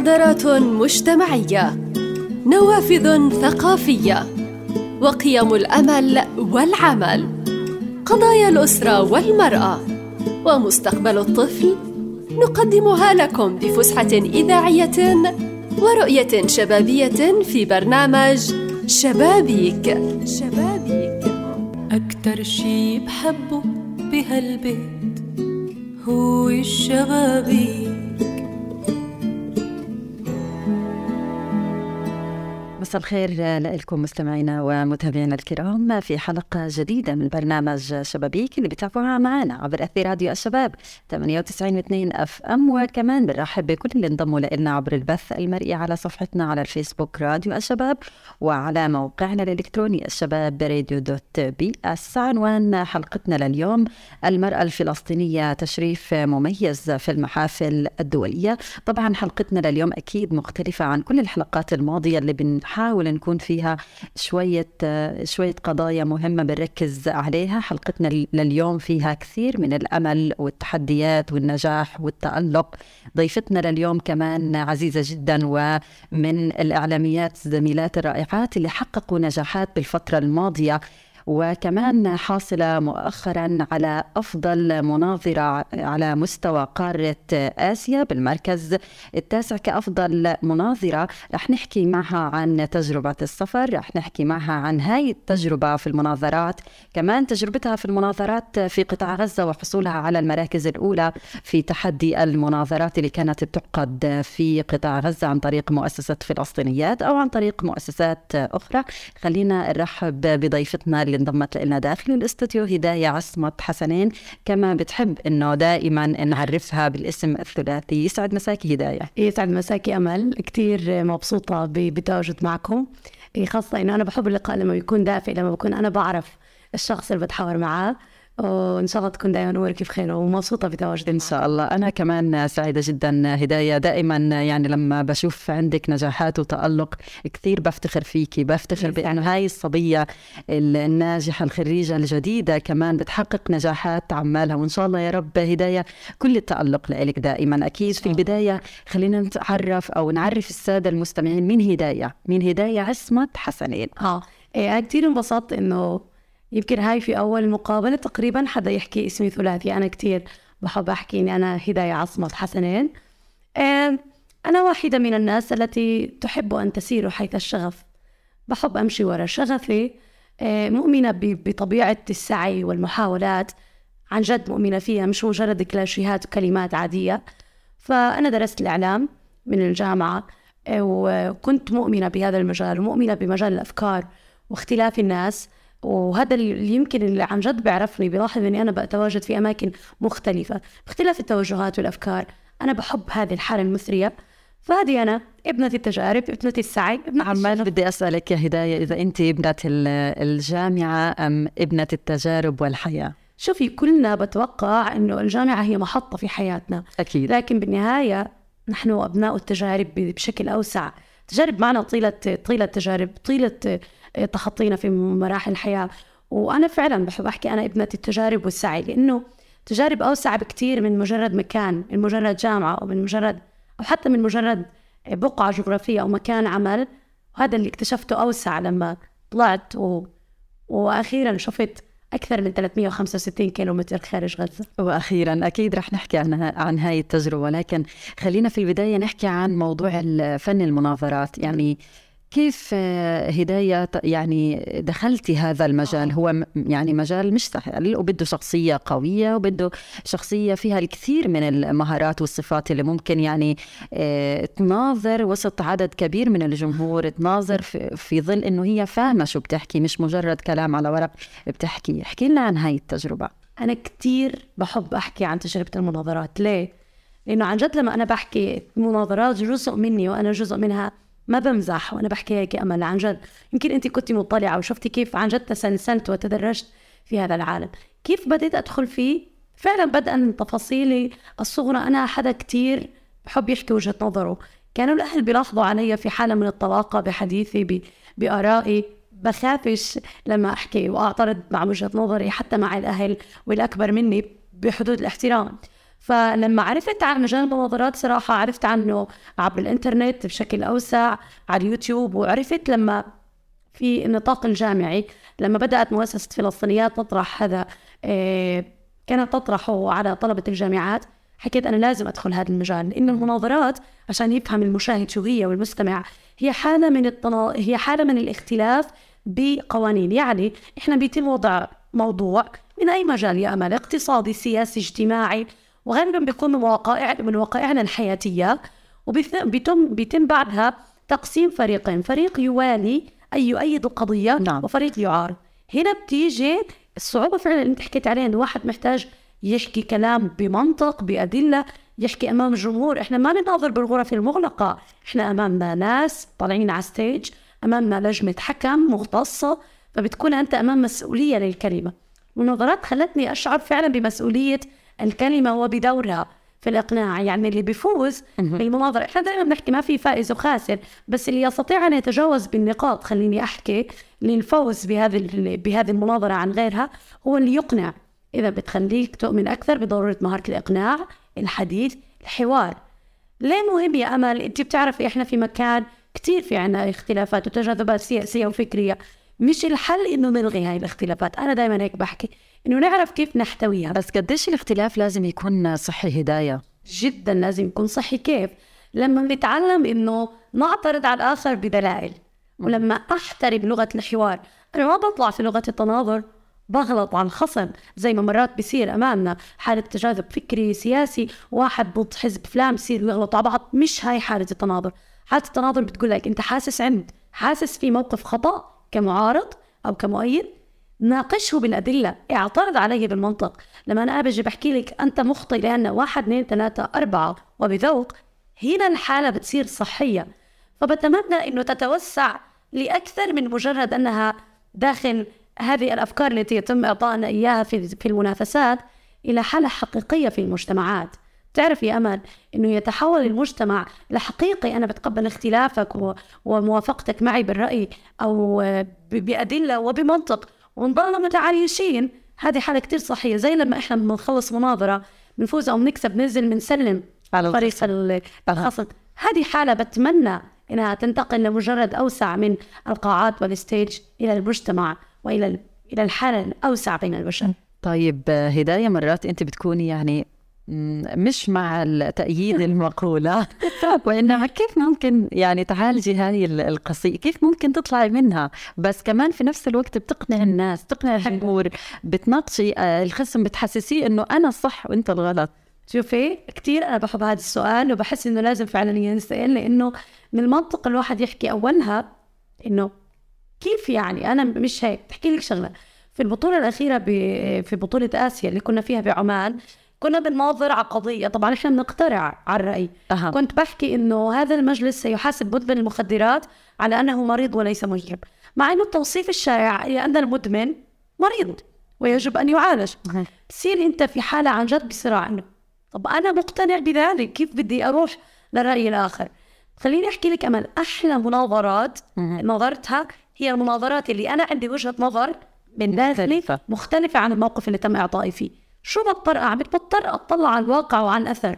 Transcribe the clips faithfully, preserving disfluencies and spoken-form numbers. مبادرات مجتمعية، نوافذ ثقافية، وقيم الأمل والعمل، قضايا الأسرة والمرأة ومستقبل الطفل، نقدمها لكم بفسحة إذاعية ورؤية شبابية في برنامج شبابيك. شبابيك أكتر شي بحبه بهالبيت هو الشبابيك. مساء الخير لكم مستمعينا ومتابعينا الكرام في حلقة جديدة من برنامج شبابيك اللي بتابعوها معنا عبر أثير راديو الشباب ثمانية وتسعين فاصلة اثنين اف ام، وكمان بنرحب بكل اللي انضموا لنا عبر البث المرئي على صفحتنا على الفيسبوك راديو الشباب وعلى موقعنا الإلكتروني الشباب راديو دوت بي اس. عنوان حلقتنا لليوم المرأة الفلسطينية، تشريف مميز في المحافل الدولية. طبعا حلقتنا لليوم أكيد مختلفة عن كل الحلقات الماضية اللي بن حاول نكون فيها شوية شوية قضايا مهمة بنركز عليها. حلقتنا لليوم فيها كثير من الأمل والتحديات والنجاح والتألق. ضيفتنا لليوم كمان عزيزة جدا ومن الإعلاميات زميلات الرائعات اللي حققوا نجاحات بالفترة الماضية، وكمان حاصلة مؤخرا على أفضل مناظرة على مستوى قارة آسيا بالمركز التاسع كأفضل مناظرة. رح نحكي معها عن تجربة السفر، رح نحكي معها عن هاي التجربة في المناظرات، كمان تجربتها في المناظرات في قطاع غزة وحصولها على المراكز الأولى في تحدي المناظرات اللي كانت بتعقد في قطاع غزة عن طريق مؤسسة فلسطينيات أو عن طريق مؤسسات أخرى. خلينا نرحب بضيفتنا اللي انضمت لنا داخل الاستوديو، هداية عصمت حسنين، كما بتحب انه دائما نعرفها بالاسم الثلاثي. يسعد مساكي هداية. يسعد مساكي امل، كثير مبسوطه بتواجد معكم، خاصه انه انا بحب اللقاء لما يكون دافئ، لما بكون انا بعرف الشخص اللي بتحاور معاه. وإن شاء الله تكون دائما أمورك بخير ومبسوطة بتواجدي إن شاء الله. أنا كمان سعيدة جدا هداية، دائما يعني لما بشوف عندك نجاحات وتألق كثير بفتخر فيكي، بفتخر بأنه هاي الصبية الناجحة الخريجة الجديدة كمان بتحقق نجاحات عمالها، وإن شاء الله يا رب هداية كل التألق لإلك دائما. أكيد في البداية خلينا نتعرف أو نعرف السادة المستمعين مين هداية، مين هداية عصمت حسنين. آه إيه، كثير انبسطت إنه يمكن هاي في أول مقابلة تقريبا حدا يحكي اسمي ثلاثي. أنا كتير بحب أحكي إني أنا هداية عصمت حسنين. أنا واحدة من الناس التي تحب أن تسير حيث الشغف، بحب أمشي وراء شغفي، مؤمنة بطبيعة السعي والمحاولات، عن جد مؤمنة فيها، مش مجرد كلاشيهات وكلمات عادية. فأنا درست الإعلام من الجامعة وكنت مؤمنة بهذا المجال، ومؤمنة بمجال الأفكار واختلاف الناس، وهذا اللي يمكن اللي عن جد بيعرفني، بلاحظ اني انا بتواجد في اماكن مختلفه باختلاف التوجهات والافكار. انا بحب هذه الحاله المثريه، فهذه انا ابنة التجارب، ابنة السعي، ابنة عمال. بدي اسالك يا هدايه اذا انت ابنة الجامعه ام ابنة التجارب والحياه؟ شوفي، كلنا بتوقع انه الجامعه هي محطه في حياتنا اكيد، لكن بالنهايه نحن ابناء التجارب بشكل اوسع. تجارب معنا طيله طيله تجارب طيله تخطينا في مراحل الحياة. وأنا فعلا بحب أحكي أنا ابنة التجارب والسعي، لأنه تجارب أوسع بكتير من مجرد مكان، من مجرد جامعة أو من مجرد أو حتى من مجرد بقعة جغرافية أو مكان عمل. وهذا اللي اكتشفته أوسع لما طلعت و... وأخيرا شفت أكثر من ثلاثمئة وخمسة وستين كيلومتر خارج غزة. وأخيراً أكيد رح نحكي عن عن هاي التجربة، لكن خلينا في البداية نحكي عن موضوع فن المناظرات. يعني كيف هداية يعني دخلتي هذا المجال؟ هو يعني مجال مش سهل وبده شخصية قوية وبده شخصية فيها الكثير من المهارات والصفات اللي ممكن يعني تناظر وسط عدد كبير من الجمهور، تناظر في, في ظل إنه هي فاهمة شو بتحكي، مش مجرد كلام على ورق بتحكي. احكي لنا عن هاي التجربة. أنا كتير بحب أحكي عن تجربة المناظرات. ليه؟ لأنه عن جد لما أنا بحكي مناظرات جزء مني وأنا جزء منها، ما بمزح وأنا بحكي هيك. أمل عن جد يمكن أنت كنت مطلعة وشفتي كيف عن جد تسلسلت وتدرجت في هذا العالم، كيف بديت أدخل فيه فعلا بدءا من تفاصيلي الصغرى. أنا حدا كتير بحب يحكي وجهة نظره، كانوا الأهل بيلاحظوا علي في حالة من الطلاقة بحديثي بآرائي، بخافش لما أحكي وأعترض مع وجهة نظري حتى مع الأهل والأكبر مني بحدود الاحترام. فلما عرفت عن مجال المناظرات صراحة عرفت عنه عبر الإنترنت بشكل أوسع على اليوتيوب، وعرفت لما في النطاق الجامعي لما بدأت مؤسسة فلسطينيات تطرح هذا، كانت تطرحه على طلبة الجامعات. حكيت أنا لازم أدخل هذا المجال، لأن المناظرات عشان يفهم المشاهد شو هي والمستمع هي حالة من التنا... هي حالة من الاختلاف بقوانين. يعني إحنا بيتم وضع موضوع من أي مجال يا أمل، اقتصادي، سياسي، اجتماعي، وغالبا بيكون من واقع من واقعنا الحياتية، وبيتم بيتم بعدها تقسيم فريقين، فريق يوالي أي يؤيد القضية، نعم، وفريق يعارض. هنا بتيجي الصعوبة فعلا اللي أنت حكيت عليها، إنه واحد محتاج يحكي كلام بمنطق، بأدلة، يحكي أمام جمهور. إحنا ما بنناظر بالغرف المغلقة، إحنا أمامنا ناس طالعين على ستيج، أمامنا لجنة حكم مختصة، فبتكون أنت أمام مسؤولية للكلمة. المناظرات خلتني أشعر فعلا بمسؤولية الكلمة وبدورها في الإقناع. يعني اللي بيفوز بالمناظرة، إحنا دائما بنحكي ما في فائز وخاسر، بس اللي يستطيع أن يتجاوز بالنقاط، خليني أحكي للفوز بهذه بهذه المناظرة عن غيرها، هو اللي يقنع. إذا بتخليك تؤمن أكثر بضرورة مهارة الإقناع، الحديث، الحوار. ليه مهم يا أمل؟ أنت بتعرفي إحنا في مكان كتير في عنا اختلافات وتجاذبات سياسية وفكرية، مش الحل إنه نلغي هاي الاختلافات، أنا دائما هيك بحكي، إنه نعرف كيف نحتويها. بس قديش الاختلاف لازم يكون صحي هداية؟ جدا لازم يكون صحي. كيف؟ لما نتعلم إنه نعترض على الآخر بدلائل، ولما أحترم لغة الحوار. أنا ما بطلع في لغة التناظر بغلط عن الخصم، زي ما مرات بصير أمامنا حالة تجاذب فكري سياسي، واحد ضد حزب فلان بصير يغلطوا على بعض. مش هاي حالة التناظر. حالة التناظر بتقول لك أنت حاسس عند حاسس في موقف خطأ كمعارض أو كمؤيد، ناقشه بالأدلة، اعترض عليه بالمنطق. لما أنا أجي بحكي لك أنت مخطئ لأن واحد اثنين ثلاثة أربعة وبذوق، هنا الحالة بتصير صحية. فبتمنى إنه تتوسع لأكثر من مجرد أنها داخل هذه الأفكار التي يتم إعطائنا إياها في المنافسات إلى حالة حقيقية في المجتمعات. تعرف يا أمل إنه يتحول المجتمع لحقيقي، أنا بتقبل اختلافك وموافقتك معي بالرأي أو بأدلة وبمنطق، ونضلنا متعايشين. هذه حالة كتير صحية، زي لما إحنا بنخلص مناظرة بنفوز أو بنكسب، ننزل بنسلم فريق الخصم. هذه حالة بتمنى إنها تنتقل لمجرد أوسع من القاعات والستيج إلى المجتمع وإلى إلى الحالة الأوسع بين البشر. طيب هداية، مرات أنت بتكوني يعني مش مع تأييد المقولة، وإنما كيف ممكن يعني تعالجي هذه القصية، كيف ممكن تطلعي منها، بس كمان في نفس الوقت بتقنع الناس، تقنع الجمهور، بتناقشي الخصم، بتحسسيه إنه أنا الصح وأنت الغلط. شوفي كتير أنا بحب هذا السؤال، وبحس إنه لازم فعلا ينسأل، لأنه من المنطق الواحد يحكي أولها إنه كيف يعني أنا مش هيك. تحكي لك شغلة، في البطولة الأخيرة ب... في بطولة آسيا اللي كنا فيها بعمان، كنا بنناظر على قضية، طبعا إحنا بنقترع على الرأي. أه. كنت بحكي إنه هذا المجلس سيحاسب مدمن المخدرات على أنه مريض وليس مجرم، مع إنه التوصيف الشائع لأن المدمن مريض ويجب أن يعالج. أه. بصير أنت في حالة عن جد بصراع، إنه طب أنا مقتنع بذلك، كيف بدي أروح للرأي الآخر؟ خليني أحكي لك أمل، أحلى مناظرات أه. نظرتها هي المناظرات اللي أنا عندي وجهة نظر من داخلي مختلفة عن الموقف اللي تم إعطائي فيه. شو بضطر أعمل؟ بضطر أطلع على الواقع وعن الأثر.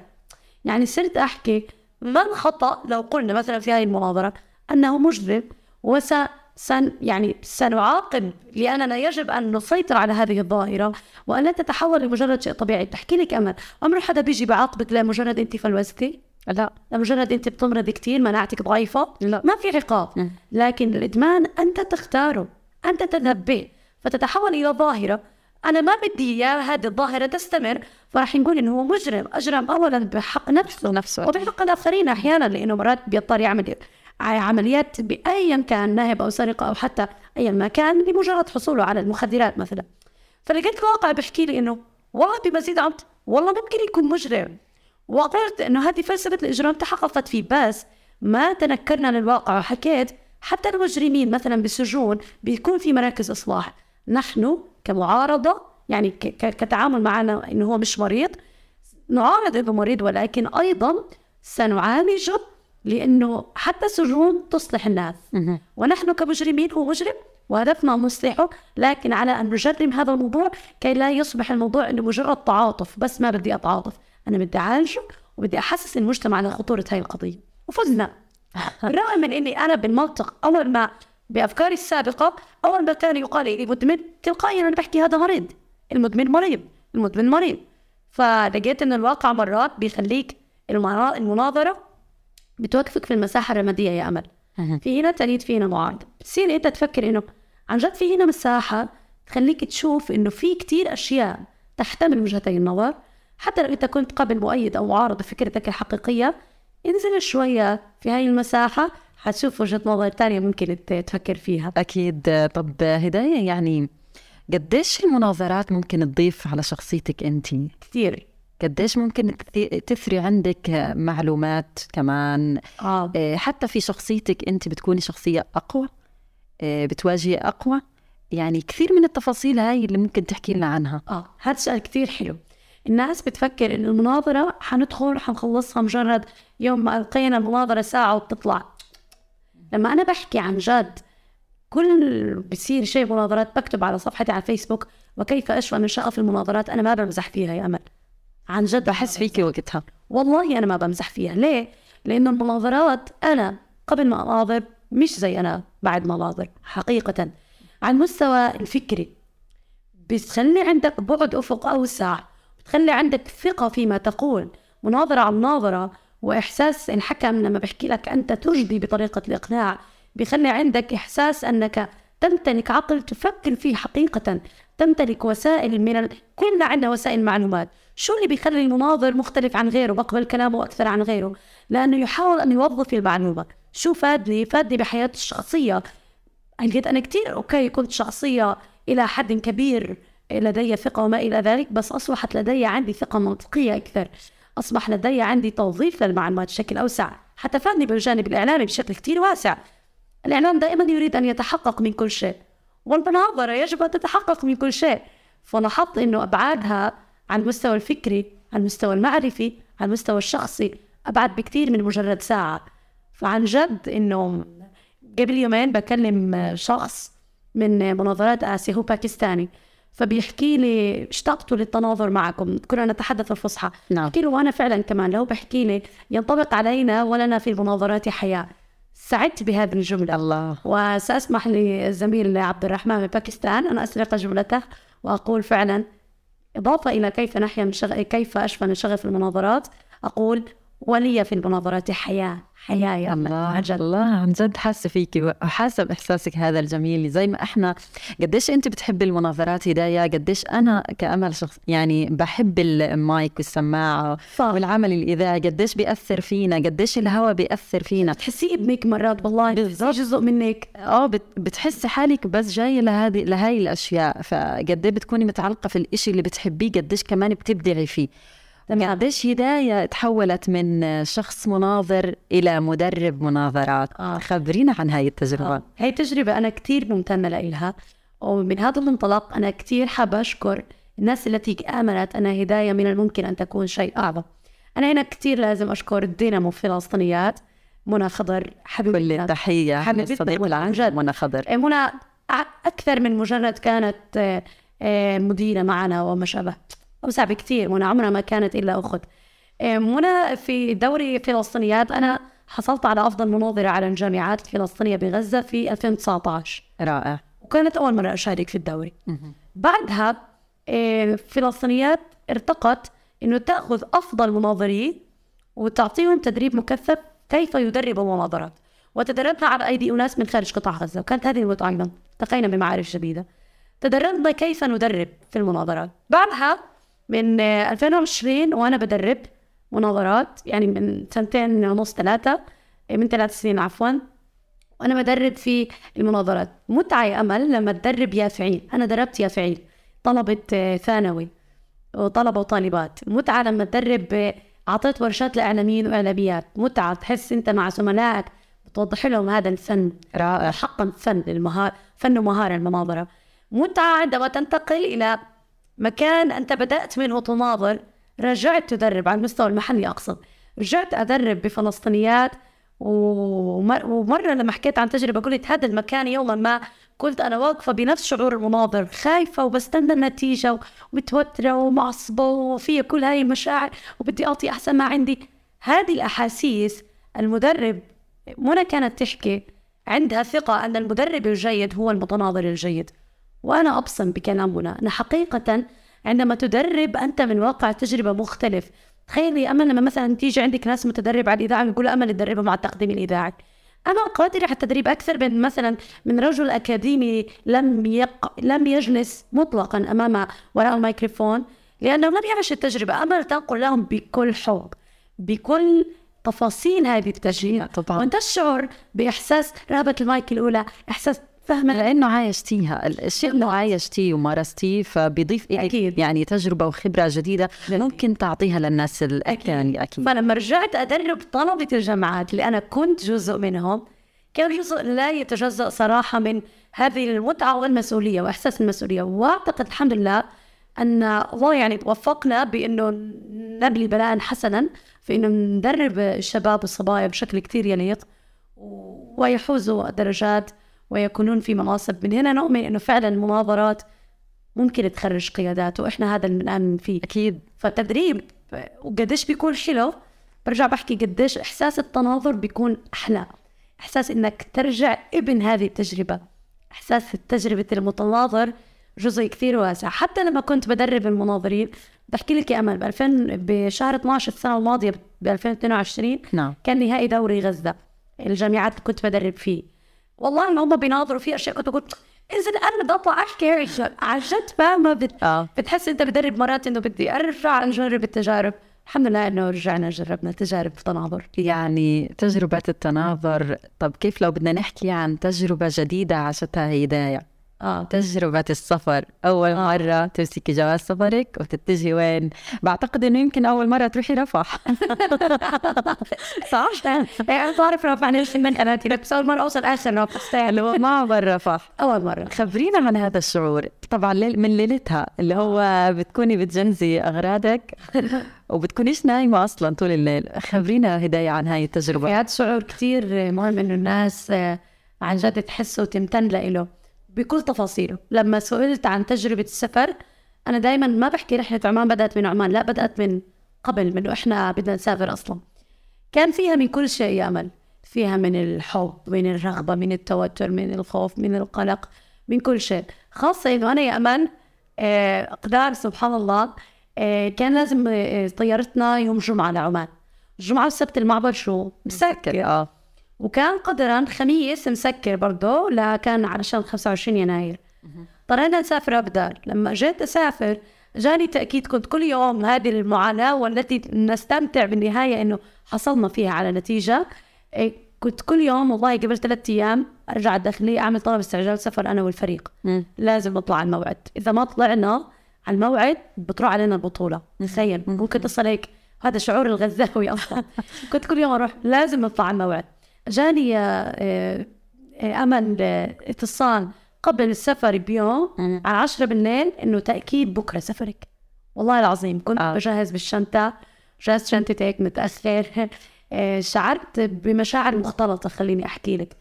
يعني صرت أحكي ما الخطأ لو قلنا مثلا في هذه المناظرة أنه مجرم وس سن يعني سنعاقب، لأننا يجب أن نسيطر على هذه الظاهرة وألا تتحول لمجرد شيء طبيعي. بتحكي لك أمل، عمره حدا بيجي بعاقبك لمجرد أنت فلوستي؟ لا. لمجرد أنت بتمرض كتير، مناعتك ضعيفة، لا، ما في عقاب. لكن الإدمان أنت تختاره، أنت تنبيه، فتتحول إلى ظاهرة أنا ما بدي إياه هذه الظاهرة تستمر، فراح نقول إنه هو مجرم. أجرم أولا بحق نفسه نفسه وبحق الآخرين أحيانا، لأنه مرات بيضطر يعمل عمليات بأيا كان، نهب أو سرقة أو حتى أيا ما كان، لمجرد حصوله على المخدرات مثلا. فلقيت واقع بحكي لي إنه والله بمزيد عمد، والله ممكن يكون مجرم، وقررت إنه هذه فلسفة الإجرام تحققت فيه. بس ما تنكرنا للواقع، وحكيت حتى المجرمين مثلا بالسجون بيكون في مراكز إصلاح. نحن كمعارضة يعني كتعامل معنا إنه هو مش مريض، نعارض إنه مريض، ولكن أيضا سنعالجه، لأنه حتى السجون تصلح الناس، ونحن كمجرمين هو مجرم وهدفنا نصلحه، لكن على أن نجرم هذا الموضوع كي لا يصبح الموضوع إنه مجرد تعاطف، بس ما بدي أتعاطف، أنا بدي أعالجه وبدي أحسس المجتمع على خطورة هاي القضية. وفزنا بالرغم من أني أنا بالمنطق أول ما بأفكاري السابقة أول ما كان يقال لي مدمن تلقائيا أنا بحكي هذا مريض، المدمن مريض، المدمن مريض. فلقيت أن الواقع مرات بيخليك المناظرة بتوقفك في المساحة الرمادية يا أمل. في هنا تليد، في هنا معارضة، بتصير أنت تفكر إنه عن جد في هنا مساحة تخليك تشوف إنه في كتير أشياء تحتمل وجهتي النظر، حتى لو أنت كنت قبل مؤيد أو معارض فكرتك الحقيقية، انزل شوية في هاي المساحة حتشوف وجهة نظر تانية ممكن تفكر فيها. أكيد. طب هداية، يعني قديش المناظرات ممكن تضيف على شخصيتك أنت؟ كتير. قديش ممكن تثري عندك معلومات كمان؟ آه. حتى في شخصيتك أنت بتكوني شخصية أقوى، بتواجهي أقوى، يعني كثير من التفاصيل هاي اللي ممكن تحكي لنا عنها. آه هذا سؤال كثير حلو. الناس بتفكر إن المناظرة حندخل حنخلصها مجرد يوم ما ألقينا المناظرة ساعة وبتطلع. لما أنا بحكي عن جد كل بصير شيء مناظرات، بكتب على صفحتي على فيسبوك وكيف أشفى من شقة في المناظرات، أنا ما بمزح فيها يا أمل. عن جد بحس فيكي وقتها، والله أنا ما بمزح فيها. ليه؟ لأنه المناظرات أنا قبل ما أناظر مش زي أنا بعد ما أناظر حقيقة. على المستوى الفكري بتخلي عندك بعد أفق أوسع، بتخلي عندك ثقة فيما تقول. مناظرة عن مناظرة وإحساس الحكم لما بحكي لك أنت تجدي بطريقة الإقناع، بيخلي عندك إحساس أنك تمتلك عقل تفكر فيه حقيقة، تمتلك وسائل من كلنا عندنا وسائل معلومات. شو اللي بيخلي المناظر مختلف عن غيره، بقبل كلامه أكثر عن غيره؟ لأنه يحاول أن يوظف المعلومة. شو فادني؟ فادني بحياتي الشخصية. لقيت أنا كتير أوكي كنت شخصية إلى حد كبير لدي ثقة وما إلى ذلك، بس أصبحت لدي عندي ثقة منطقية أكثر، أصبح لدي عندي توظيف للمعلومات بشكل أوسع، حتى فادني بالجانب الإعلامي بشكل كتير واسع. الإعلام دائما يريد أن يتحقق من كل شيء، والمناظرة يجب أن تتحقق من كل شيء. فلاحظت إنه أبعادها على المستوى الفكري، على المستوى المعرفي، على المستوى الشخصي أبعد بكتير من مجرد ساعة. فعن جد إنه قبل يومين بكلم شخص من مناظرات آسيا، هو باكستاني، فبيحكي لي اشتقت للتناظر معكم، كنا نتحدث الفصحى. نعم. بحكي له وأنا فعلا كمان لو بحكي لي ينطبق علينا ولنا في المناظرات حياة. سعدت بهذه الجملة. الله. وسأسمح للزميل عبد الرحمن من باكستان أن أسرق جملته وأقول فعلا إضافة إلى كيف نحيا من شغ... كيف أشفى من شغف المناظرات، أقول ولي في المناظرات حياة. حياة يا الله، عن جد الله، عن جد حاسة فيكي وحاسة بإحساسك هذا الجميل. زي ما إحنا قديش أنت بتحبي المناظرات هداية، قديش أنا كأمل شخص يعني بحب المايك والسماعة والعمل الإذاعي، قديش بيأثر فينا، قديش الهواء بيأثر فينا، تحسي ابنك مرات والله جزء منك. آه بتحسي حالك بس جاية لهذه لهاي الأشياء. فقدي بتكوني متعلقة في الإشي اللي بتحبيه، قديش كمان بتبدعي فيه. قديش هداية تحولت من شخص مناظر إلى مدرب مناظرات. آه. خبرينا عن هاي التجربة. آه. هاي تجربة أنا كتير ممتنة لإلها، ومن هذا المنطلق أنا كتير حابة أشكر الناس التي آمنت أن هداية من الممكن أن تكون شيء أعظم. أنا هنا كتير لازم أشكر الدينامو فلسطينيات مونة خضر، حبيبتنا. كل التحية. حبيبتنا عن جد مونة خضر. مونة أكثر من مجرد كانت مديرة معنا وما شابه، أوسع بكتير. مونة عمرها ما كانت إلا أخت. مونة في دوري فلسطينيات أنا حصلت على أفضل مناظرة على الجامعات الفلسطينية بغزة في ألفين وتسعة عشر. رائع. وكانت أول مرة أشارك في الدوري. مه. بعدها فلسطينيات ارتقت إنه تأخذ أفضل مناظري وتعطيهم تدريب مكثف كيف يدرب المناظرات، وتدربنا على أيدي أناس من خارج قطاع غزة، وكانت هذه المتعة أيضا. التقينا بمعارف جديدة، تدربنا كيف ندرب في المناظرات. بعدها من ألفين وعشرين وأنا بدرب مناظرات، يعني من سنتين ونص ثلاثة من ثلاث سنين عفوا وأنا بدرب في المناظرات. متعة يا أمل لما تدرب يافعين. أنا دربت يافعين، طلبة ثانوي وطلبة وطالبات. متعة لما تدرب، أعطيت ورشات لإعلاميين وإعلاميات. متعة تحس أنت مع زملائك بتوضح لهم هذا الفن. رائع. حقا فن المهارة، فن ومهارة المناظرة. متعة عندما تنتقل إلى مكان أنت بدأت منه تناظر، رجعت تدرب على المستوى المحلي. أقصد رجعت أدرب بفلسطينيات، ومرة لما حكيت عن تجربة قلت هذا المكان يوما ما كنت أنا واقفة بنفس شعور المناظر، خايفة وبستنى النتيجة ومتوترة ومعصبة وفي كل هاي المشاعر وبدي أعطي أحسن ما عندي. هذه الأحاسيس المدرب منى كانت تحكي عندها ثقة أن المدرب الجيد هو المتناظر الجيد، وأنا أبصم بكلام منى. أنا حقيقة عندما تدرب أنت من واقع تجربة مختلف. تخيلي أمل لما مثلا تيجي عندك ناس متدرب على الإذاعة يقول أمل تدربها مع التقديم الإذاعي، أنا قادرة على التدريب أكثر من مثلا من رجل أكاديمي لم يق... لم يجلس مطلقا أمام وراء الميكروفون لأنه لم يعش التجربة. أمل تنقل لهم بكل حب بكل تفاصيل هذه التجربة، وأنت تشعر بإحساس رهبة المايك الأولى، إحساس فهمت لأنه عايشتيها، الشيء اللي عايشتيه ومارستيه فبيضيف أكيد. يعني تجربة وخبرة جديدة ممكن تعطيها للناس الأكيد. أكيد. فلما رجعت أدرب طلبة الجامعات اللي أنا كنت جزء منهم، كان جزء لا يتجزأ صراحة من هذه المتعة والمسؤولية وإحساس المسؤولية. وأعتقد الحمد لله أن الله يعني توفقنا بأنه نبلي بلاء حسنا في أنه ندرب الشباب والصبايا بشكل كتير يليق ويحوزوا درجات ويكونون في مناصب. من هنا نؤمن أنه فعلا المناظرات ممكن تخرج قيادات، وإحنا هذا اللي بنآمن فيه أكيد. فالتدريب وقديش بيكون حلو، برجع بحكي قديش إحساس التناظر بيكون أحلى، إحساس إنك ترجع ابن هذه التجربة، إحساس تجربة المتناظر جزء كثير واسع. حتى لما كنت بدرب المناظرين بحكي لك يا أمل بشهر اثناشر السنة الماضية ب ألفين واثنين وعشرين نعم. كان نهائي دوري غزة الجامعات اللي كنت بدرب فيه، والله إن هم بيناظروا في أشياء كنت أقول إنزين أنا بدي أطلع أحكي عن جد ما بت... آه. بتحس أنت بدرب مرات إنه بدي أرجع أجرب التجارب. الحمد لله إنه رجعنا جربنا تجارب التناظر. يعني تجربة التناظر، طب كيف لو بدنا نحكي عن تجربة جديدة عاشتها هداية؟ آه. تجربة السفر، أول آه. مرة تمسكي جواز سفرك وتتجهي وين؟ بعتقد إنه يمكن أول مرة تروحي رفح صح؟ أنا بعرف رفح عن من أناتي، بس أول مرة أوصل آخر رفح اللي هو معبر رفح. أول مرة خبرينا عن هذا الشعور، طبعا من ليلتها اللي هو بتكوني بتجنزي أغراضك وبتكونيش نايمة أصلا طول الليل، خبرينا هداية عن هاي التجربة. هذا شعور كتير مهم إنه الناس عن جد تحسه وتمتن له بكل تفاصيله. لما سئلت عن تجربة السفر أنا دائما ما بحكي رحلة عمان بدأت من عمان، لا بدأت من قبل من إحنا بدنا نسافر أصلا. كان فيها من كل شيء يا أمل، فيها من الحب، من الرغبة، من التوتر، من الخوف، من القلق، من كل شيء. خاصة إنه أنا يا أمل أقدار سبحان الله كان لازم طيارتنا يوم جمعة لعمان، الجمعة والسبت المعبر شو مسكر آه وكان قدراً خميس مسكر برضو، لا كان علشان خمسة وعشرين يناير طرينا نسافر أبدال. لما جيت أسافر جاني تأكيد كنت كل يوم هذه المعاناة والتي نستمتع بالنهاية إنه حصلنا فيها على نتيجة. كنت كل يوم والله قبل ثلاثة أيام أرجع الداخلية أعمل طلب استعجال سفر أنا والفريق، م. لازم نطلع على الموعد، إذا ما طلعنا على الموعد بتروح علينا البطولة. نسيّن ممكن تصل هيك، هذا شعور الغزاوي أصلاً كنت كل يوم أروح لازم نطلع على الموعد. جاني أمل اتصال قبل السفر بيوم على عشرة بالليل إنه تأكيد بكرة سفرك. والله العظيم كنت آه. بجهز بالشنطة، جهزت شنطتي هيك متأخر شعرت بمشاعر مختلطة. خليني أحكي لك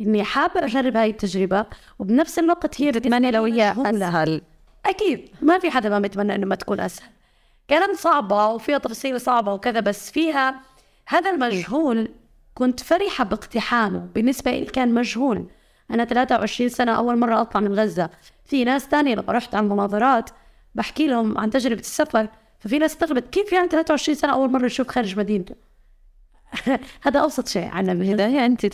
إني حابة أجرب هاي التجربة، وبنفس الوقت هي بتمنى لو هي أسهل. أكيد ما في حدا ما بيتمنى إنه ما تكون أسهل. كانت صعبة وفيها تفاصيل صعبة وكذا، بس فيها هذا المجهول كنت فرحة باقتحامه. بالنسبة لي كان مجهول، أنا ثلاثة وعشرين سنة أول مرة أطلع من غزة. في ناس تانية لما رحت عن مناظرات بحكي لهم عن تجربة السفر، ففي ناس استغربت كيف يعني ثلاثة وعشرين سنة أول مرة نشوف خارج مدينته هذا أوسط شيء عنا هداية. أنت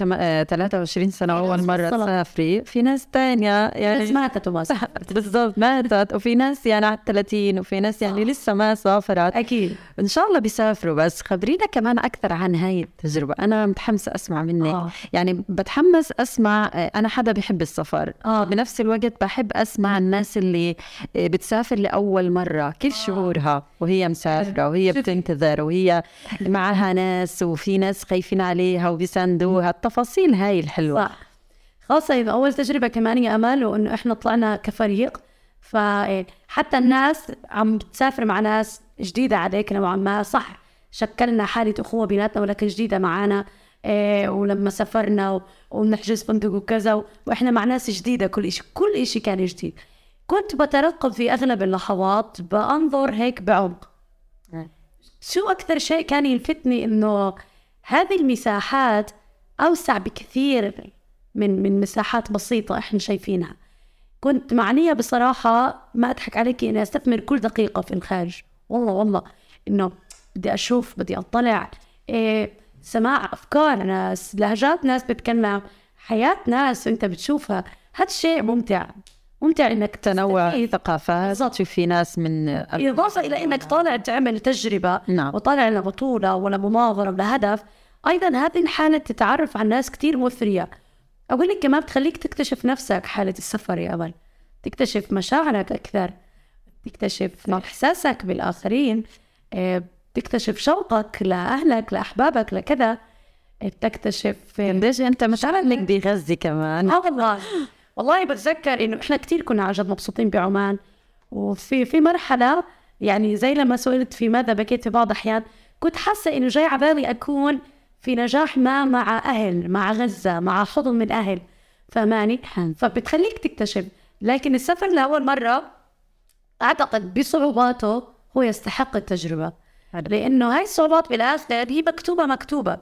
ثلاثة وعشرين سنة أول مرة تسافري، في ناس تانية يعني ماتت وما سافرت بالضبط ماتت، وفي ناس يعني على الثلاثين، وفي ناس يعني آه. لسه ما سافرت أكيد إن شاء الله بيسافروا. بس خبرينا كمان أكثر عن هاي التجربة، أنا متحمسة أسمع منك آه. يعني بتحمس أسمع، أنا حدا بحب السفر آه. بنفس الوقت بحب أسمع الناس اللي بتسافر لأول مرة كيف آه. شعورها وهي مسافرة وهي بتنتظر وهي معها ناس وفي ناس خايفين عليها وبيساندوها، التفاصيل هاي الحلوة صح. خاصة إذا أول تجربة كمان يا أمل، وإنه إحنا طلعنا كفريق، فحتى الناس عم بتسافر مع ناس جديدة عليك نوعا ما صح، شكلنا حالة أخوة بيناتنا ولكن جديدة معانا. ولما سافرنا وبنحجز فندق وكذا واحنا مع ناس جديده، كل شيء كل شيء كان جديد. كنت بترقب في اغلب اللحظات، بانظر هيك بعمق. شو اكثر شيء كان يلفتني انه هذه المساحات اوسع بكثير من من مساحات بسيطه احنا شايفينها. كنت معنيه بصراحه، ما اضحك عليكي، اني استثمر كل دقيقه في الخارج، والله والله انه بدي اشوف، بدي اطلع، إيه، سماع افكار ناس، لهجات ناس بتكلم، حياه ناس انت بتشوفها. هذا الشيء ممتع، ممتع انك تنوع ثقافات، تشوفي ناس من اضافه الى انك طالع تعمل تجربه. نعم. وطالع لبطوله ولا مناظره ولا هدف. ايضا هذه الحاله تتعرف على ناس كثير مثريه. اقول لك كمان بتخليك تكتشف نفسك. حاله السفر يا امل، تكتشف مشاعرك اكثر، تكتشف احساسك بالاخرين، تكتشف شوقك لاهلك، لاحبابك، لكذا. تكتشف قديش انت مشعر انك بغزه كمان. اه والله والله بتذكر انه احنا كثير كنا عجب مبسوطين بعمان، وفي في مرحله يعني زي لما سئلت في ماذا بكيت في بعض الاحيان، كنت حاسه انه جاي على بالي اكون في نجاح ما مع اهل، مع غزه، مع حضن من اهل، فماني فبتخليك تكتشف. لكن السفر لاول مره اعتقد بصعوباته هو يستحق التجربه، لانه هاي الصعوبات بالاخر هي مكتوبه مكتوبه.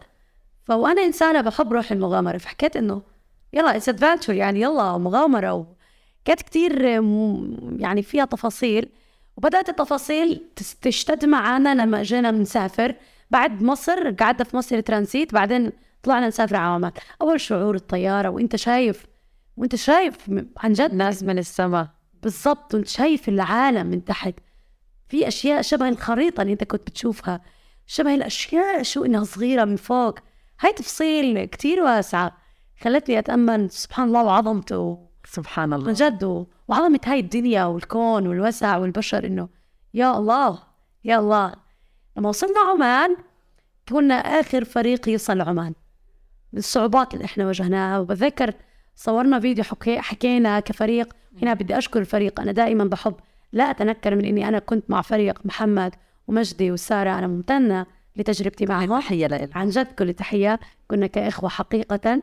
فانا انسانه بحب روح المغامره، فحكيت انه يلا اتس ادفنتشر، يعني يلا مغامره. كانت كثير يعني فيها تفاصيل، وبدات التفاصيل تشتد معنا لما اجينا بنسافر. بعد مصر قعدنا في مصر ترانزيت، بعدين طلعنا نسافر على عمان. اول شعور الطياره وانت شايف، وانت شايف عن جد ناس من السماء بالضبط، وانت شايف العالم من تحت، في اشياء شبه الخريطه اللي انت كنت بتشوفها، شبه الاشياء شو انها صغيره من فوق. هاي تفصيل كثير واسعه خلتني اتامل سبحان الله وعظمته، سبحان الله بجد، وعظمه هاي الدنيا والكون والوسع والبشر. انه يا الله يا الله. لما وصلنا عمان كنا اخر فريق يصل عمان. الصعوبات اللي احنا واجهناها، وبتذكر صورنا فيديو حكينا كفريق. هنا بدي اشكر الفريق، انا دائما بحب لا اتنكر من اني انا كنت مع فريق محمد ومجدي وساره، انا ممتنه لتجربتي معهم، تحيه لهم عن جد، كل تحيه. كنا كاخوه حقيقه.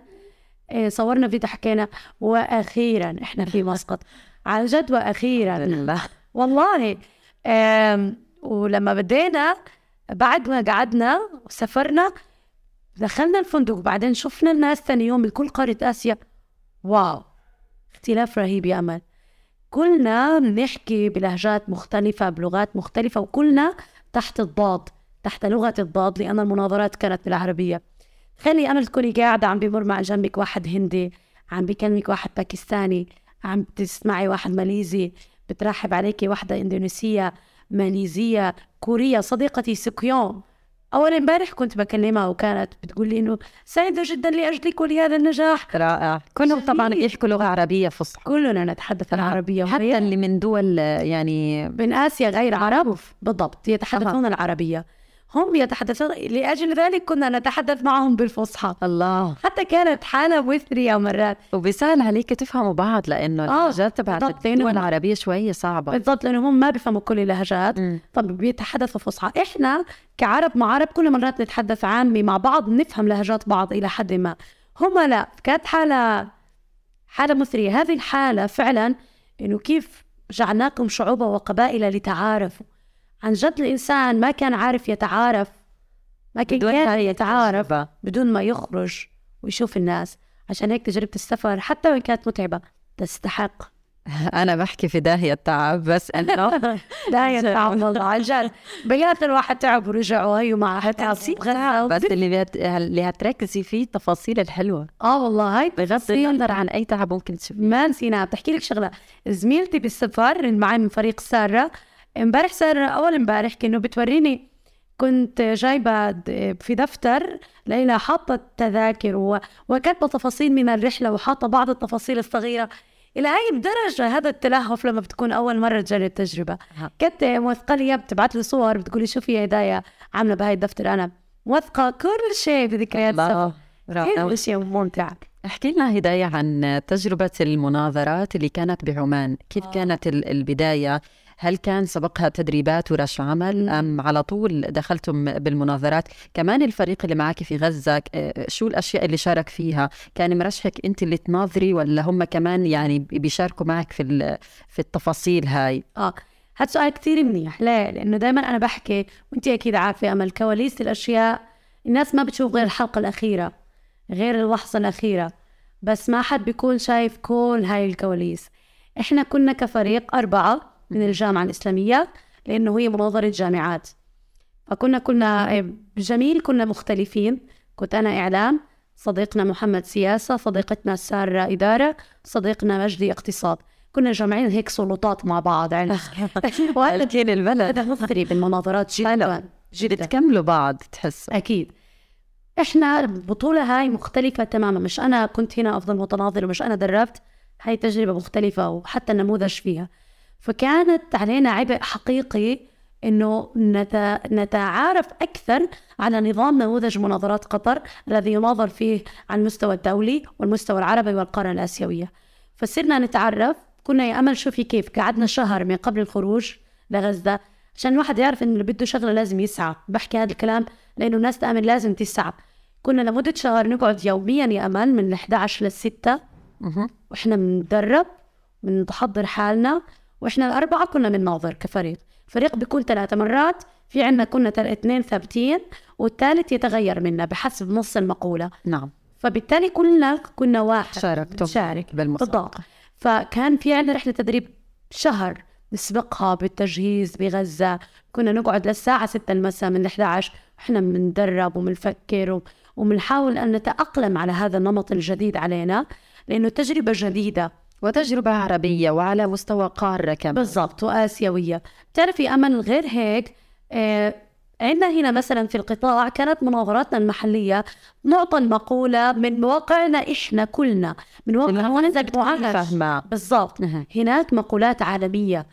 إيه، صورنا فيديو حكينا واخيرا احنا في مسقط عن جد، واخيرا والله. ولما بدينا بعد ما قعدنا وسافرنا دخلنا الفندق، وبعدين شفنا الناس ثاني يوم من كل قارة آسيا. واو، اختلاف رهيب يا أمل. كلنا بنحكي بلهجات مختلفة، بلغات مختلفة، وكلنا تحت الضاد، تحت لغة الضاد، لأن المناظرات كانت بالعربية. خلي أمل تكوني قاعدة عم بمر مع جنبك واحد هندي، عم بكلمك واحد باكستاني، عم بتسمعي واحد ماليزي، بترحب عليكي واحدة إندونيسية، ماليزية، كورية. صديقتي سوكيون أول امبارح كنت بكلمها، وكانت بتقول لي إنه سعيدة جدا لأجلك ولهذا النجاح. رائع. كلهم طبعا يحكوا لغة عربية فصحى، كلنا نتحدث العربية، حتى اللي من دول يعني من آسيا غير عرب بالضبط يتحدثون العربية، هم يتحدثون. لأجل ذلك كنا نتحدث معهم بالفصحى. الله. حتى كانت حالة مثرية مرات، وبيسهل عليك تفهموا بعض، لأنه اللهجات تبعت الدول العربية شوية صعبة. بالضبط، لأنهم هم ما بيفهموا كل اللهجات، طب بيتحدثوا فصحى. إحنا كعرب مع عرب كل مرات نتحدث عامي مع بعض، نفهم لهجات بعض إلى حد ما. هم لا، كانت حالة حالة مثرية. هذه الحالة فعلا إنه كيف جعلناكم شعوبا وقبائل لتعارفوا. عن جد الإنسان ما كان عارف يتعارف، ما كان يعرف يتعارف بدون ما يخرج ويشوف الناس. عشان هيك تجربة السفر حتى وإن كانت متعبة تستحق. أنا بحكي في داهية التعب، بس أنا داهية التعب والله عن جد. بيات الواحد تعب ورجع، وهي مع هالتعب، بس اللي اللي هتركزي فيه التفاصيل الحلوة. آه والله هاي بغض النظر عن أي تعب ممكن تشوفيه. ما نسينا، بتحكي لك شغلة، زميلتي بالسفر معي من فريق سارة امبارح، سارة أول امبارح كأنه بتوريني، كنت جايبة في دفتر ليلى حاطة تذاكر وكاتبة تفاصيل من الرحلة، وحاطة بعض التفاصيل الصغيرة. إلى هاي الدرجة هذا التلهف لما بتكون أول مرة تجرب تجربة. كانت موثقة لي، بتبعت لي صور، بتقولي شوفي يا هداية عاملة بهاي الدفتر، أنا موثقة كل شيء بذكريات السفر. كل شيء ممتع. احكي لنا هداية عن تجربة المناظرات اللي كانت بعمان، كيف كانت البداية؟ هل كان سبقها تدريبات ورش عمل أم على طول دخلتم بالمناظرات؟ كمان الفريق اللي معك في غزة شو الأشياء اللي شارك فيها؟ كان مرشحك أنت اللي تناظري ولا هم كمان يعني بيشاركوا معك في في التفاصيل هاي؟ آه هاد سؤال كتير منيح. لا، لأنه دايما أنا بحكي وأنت أكيد عارفة أمل، كواليس الأشياء الناس ما بتشوف غير الحلقة الأخيرة، غير اللحظة الأخيرة، بس ما حد بيكون شايف كل هاي الكواليس. إحنا كنا كفريق أربعة من الجامعة الإسلامية، لأنه هي مناظرة جامعات، فكنا كنا جميل، كنا مختلفين. كنت أنا إعلام، صديقنا محمد سياسة، صديقتنا سارة إدارة، صديقنا مجدي اقتصاد. كنا جامعين هيك سلطات مع بعض يعني. وهذا كان البلد مثري بالمناظرات جدا جدا، تكملوا بعض تحسوا. أكيد إحنا البطولة هاي مختلفة تماما، مش أنا كنت هنا أفضل متناظر ومش أنا دربت، هاي تجربة مختلفة وحتى النموذج فيها. فكانت علينا عبء حقيقي إنه نتعارف أكثر على نظام نموذج مناظرات قطر الذي يناظر فيه على المستوى الدولي والمستوى العربي والقارة الآسيوية. فصرنا نتعرف. كنا يا أمل شوفي كيف قعدنا شهر من قبل الخروج لغزة عشان الواحد يعرف إنه اللي بده شغله لازم يسعى. بحكي هذا الكلام لأنه الناس تأمل لازم تسعى. كنا لمدة شهر نقعد يوميا يا أمل من إحدى عشر للستة، وإحنا بندرب بنتحضر حالنا. وإحنا الأربعة كنا بنناظر كفريق، فريق بيكون ثلاثة مرات، في عنا كنا اثنين ثابتين والثالث يتغير منا بحسب نص المقولة. نعم. فبالتالي كلنا كنا واحد شاركتم شارك بالمسابقة. فكان في عنا رحلة تدريب شهر نسبقها بالتجهيز بغزة. كنا نقعد للساعة ستة المساء من إحدى عشر وإحنا بندرب وبنفكر وبنحاول أن نتأقلم على هذا النمط الجديد علينا، لأنه تجربة جديدة وتجربة عربية وعلى مستوى قارة كمان. بالضبط، وآسيوية. بتعرفي أمل غير هيك آه، عندنا هنا مثلا في القطاع كانت مناظراتنا المحلية نعطى المقولة من واقعنا إحنا كلنا، من واقعنا. بالضبط. هناك مقولات عالمية،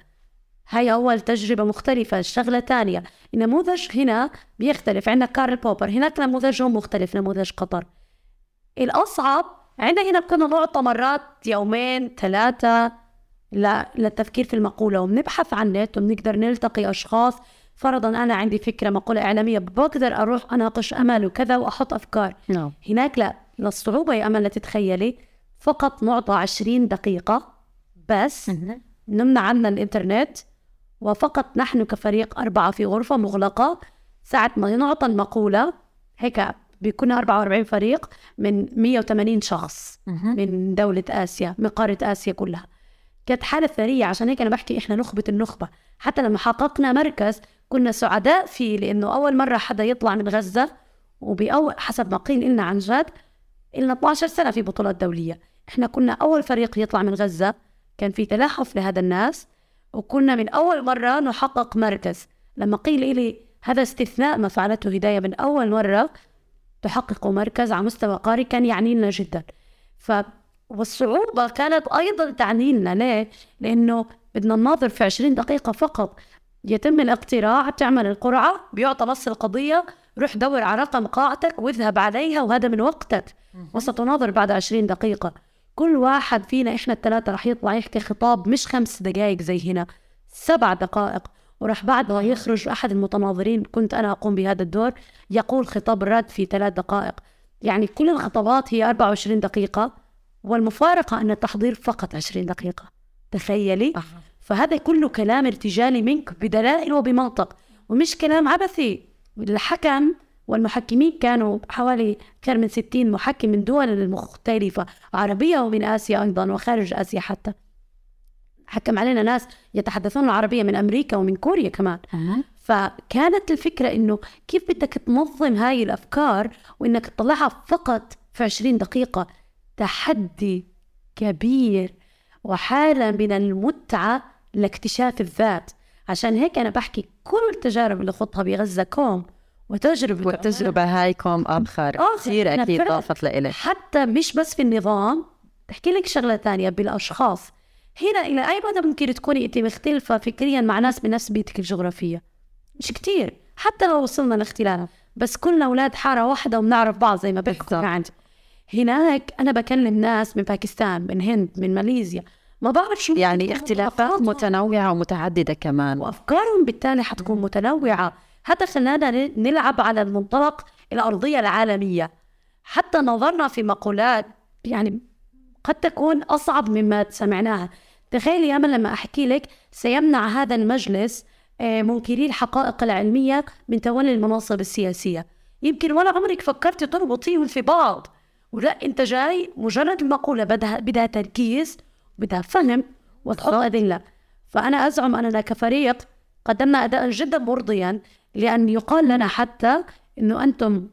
هاي أول تجربة مختلفة. الشغلة تانية النموذج هنا بيختلف. عندنا كارل بوبر، هناك نموذجهم مختلف، نموذج قطر. الأصعب عندنا هنا كنا نعطى مرات يومين ثلاثة للتفكير في المقولة، وبنبحث عن النت وبنقدر نلتقي أشخاص. فرضا أنا عندي فكرة مقولة إعلامية بقدر أروح أناقش أمل وكذا وأحط أفكار. no. هناك لا، الصعوبة يا أمل لا تتخيلي. فقط نعطى عشرين دقيقة بس. mm -hmm. نمنع عنا الإنترنت، وفقط نحن كفريق أربعة في غرفة مغلقة. ساعة ما نعطى المقولة هيك بيكونوا أربعة وأربعين فريق من مئة وثمانين شخص من دولة آسيا، من قارة آسيا كلها. كانت حالة ثرية، عشان هيك أنا بحكي إحنا نخبة النخبة. حتى لما حققنا مركز كنا سعداء فيه، لأنه أول مرة حدا يطلع من غزة، وبأول حسب ما قيل إلنا عن جد إلنا اثنتي عشرة سنة في بطولات دولية. إحنا كنا أول فريق يطلع من غزة، كان في تلاحف لهذا الناس، وكنا من أول مرة نحقق مركز. لما قيل إلي هذا استثناء ما فعلته هداية، من أول مرة تحققوا مركز على مستوى قاري، كان يعني لنا جدا. ف والصعوبة كانت أيضا تعني لنا. ليه؟ لأنه بدنا نناظر في عشرين دقيقة فقط. يتم الاقتراع، بتعمل القرعة، بيعطى نص القضية، روح دور على رقم قاعتك واذهب عليها، وهذا من وقتك. وستناظر بعد عشرين دقيقة. كل واحد فينا إحنا الثلاثة راح يطلع يحكي خطاب مش خمس دقائق زي هنا، سبع دقائق. وراح بعدها يخرج أحد المتناظرين، كنت أنا أقوم بهذا الدور، يقول خطاب الرد في ثلاث دقائق. يعني كل الخطابات هي أربع وعشرين دقيقة، والمفارقة أن التحضير فقط عشرين دقيقة. تخيلي. أه. فهذا كله كلام ارتجالي منك بدلائل وبمنطق، ومش كلام عبثي. الحكم والمحكمين كانوا حوالي أكثر من ستين محكم من دول مختلفة، عربية ومن آسيا أيضا وخارج آسيا حتى. حكم علينا ناس يتحدثون العربية من أمريكا ومن كوريا كمان. أه. فكانت الفكرة إنه كيف بدك تنظم هاي الأفكار وإنك تطلعها فقط في عشرين دقيقة. تحدي كبير وحالة من المتعة لاكتشاف الذات. عشان هيك أنا بحكي كل التجارب اللي خضتها بغزة كوم وتجربة والتجربة هاي كوم آخر كثير أكيد ضافت لإلك، حتى مش بس في النظام. تحكي لك شغلة ثانية بالأشخاص. هنا إلى أي مدى ممكن تكوني أنت مختلفة فكريا مع ناس من نفس بيتك الجغرافية؟ مش كتير، حتى لو وصلنا لاختلاف، بس كلنا أولاد حارة واحدة وبنعرف بعض زي ما بحكوا عندي. هناك أنا بكلم ناس من باكستان، من هند، من ماليزيا، ما بعرف شو يعني، اختلافات متنوعة ومتعددة كمان، وأفكارهم بالتالي حتكون متنوعة. هذا خلانا نلعب على المنطلق الأرضية العالمية، حتى نظرنا في مقولات يعني قد تكون أصعب مما سمعناها. تخيلي يا أمل لما أحكي لك سيمنع هذا المجلس منكري الحقائق العلمية من تولي المناصب السياسية، يمكن ولا عمرك فكرتي تربطيهم في بعض. ولا أنت جاي مجرد المقولة بدها بدها تركيز، بدها فهم وتحط أدلة. فأنا أزعم أننا كفريق قدمنا أداء جدا مرضيا، لأن يقال لنا حتى أنه أنتم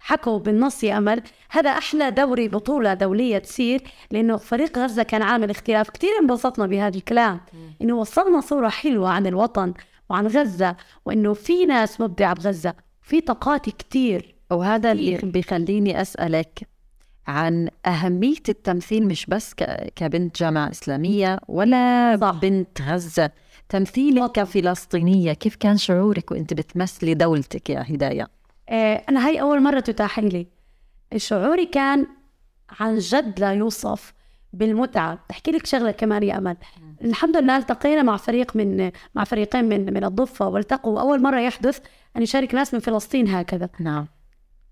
حكوا بالنص يا أمل. هذا أحلى دوري بطولة دولية تصير، لأنه فريق غزة كان عامل اختلاف. كتير انبسطنا بهذا الكلام، أنه وصلنا صورة حلوة عن الوطن وعن غزة، وأنه في ناس مبدعة بغزة، في طاقات كتير. وهذا اللي بيخليني أسألك عن أهمية التمثيل، مش بس كبنت جامعة إسلامية ولا صح. بنت غزة، تمثيلك كفلسطينية، كيف كان شعورك وأنت بتمثلي دولتك يا هداية؟ آه أنا هاي أول مرة تتاح لي. شعوري كان عن جد لا يوصف بالمتعة. أحكي لك شغلة كمان يا أمل، الحمد لله التقينا مع فريق من مع فريقين من من الضفة، والتقوا أول مرة يحدث أن يشارك ناس من فلسطين هكذا. نعم.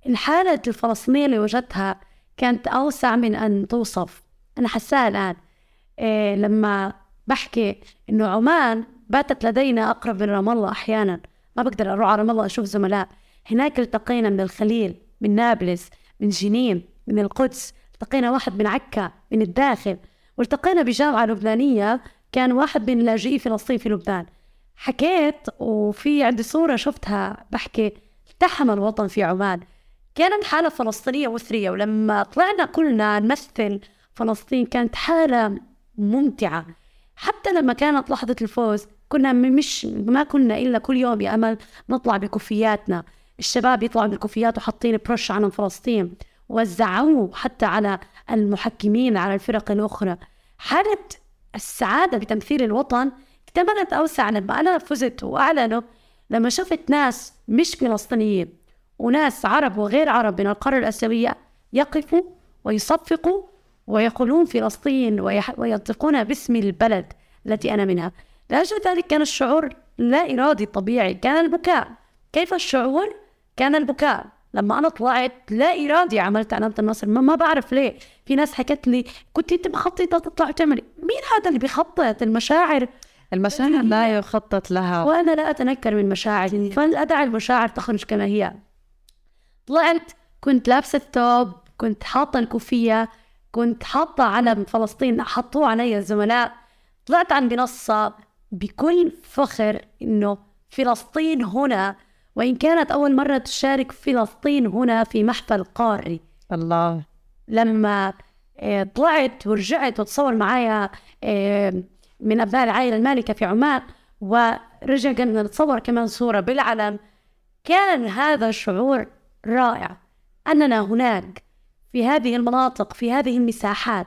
الحالة الفلسطينية اللي وجدتها كانت أوسع من أن توصف. أنا حساها الآن إيه لما بحكي إنه عمان باتت لدينا أقرب من رام الله أحيانا، ما بقدر أروح على رام الله أشوف زملاء. هناك التقينا من الخليل، من نابلس، من جنين، من القدس، التقينا واحد من عكا من الداخل، والتقينا بجامعة لبنانية كان واحد من لاجئي فلسطين في لبنان. حكيت وفي عندي صورة شفتها بحكي التحم الوطن في عمان. كانت حالة فلسطينية وثرية، ولما طلعنا كلنا نمثل فلسطين كانت حالة ممتعة. حتى لما كانت لحظة الفوز كنا مش ما كنا إلا كل يوم يا أمل نطلع بكوفياتنا، الشباب يطلعوا بالكوفيات وحاطين بروش عن فلسطين، وزعوه حتى على المحكمين على الفرق الأخرى. حالة السعادة بتمثيل الوطن اكتملت أوسع لما أنا فزت وأعلنوا، لما شفت ناس مش فلسطينيين وناس عرب وغير عرب من القارة الآسيوية يقفوا ويصفقوا ويقولون فلسطين وينطقون باسم البلد التي أنا منها. لأجل ذلك كان الشعور لا إرادي طبيعي، كان البكاء. كيف الشعور؟ كان البكاء لما أنا طلعت لا إرادي عملت علامة النصر. ما بعرف ليه، في ناس حكت لي كنت أنت مخططة تطلع وتعملي. مين هذا اللي بيخطط؟ المشاعر المشاعر لا يخطط لها، وأنا لا أتنكر من مشاعري، فأدع المشاعر تخرج كما هي. طلعت كنت لابسة الثوب، كنت حاطة الكوفية، كنت حاطة علم فلسطين حطوه علي الزملاء. طلعت عن منصة بكل فخر إنه فلسطين هنا، وإن كانت أول مرة تشارك فلسطين هنا في محفل قاري. الله. لما طلعت ورجعت وتصور معايا من أبناء العائلة المالكة في عمان، ورجع قلنا نتصور كمان صورة بالعلم، كان هذا الشعور رائع أننا هناك في هذه المناطق في هذه المساحات.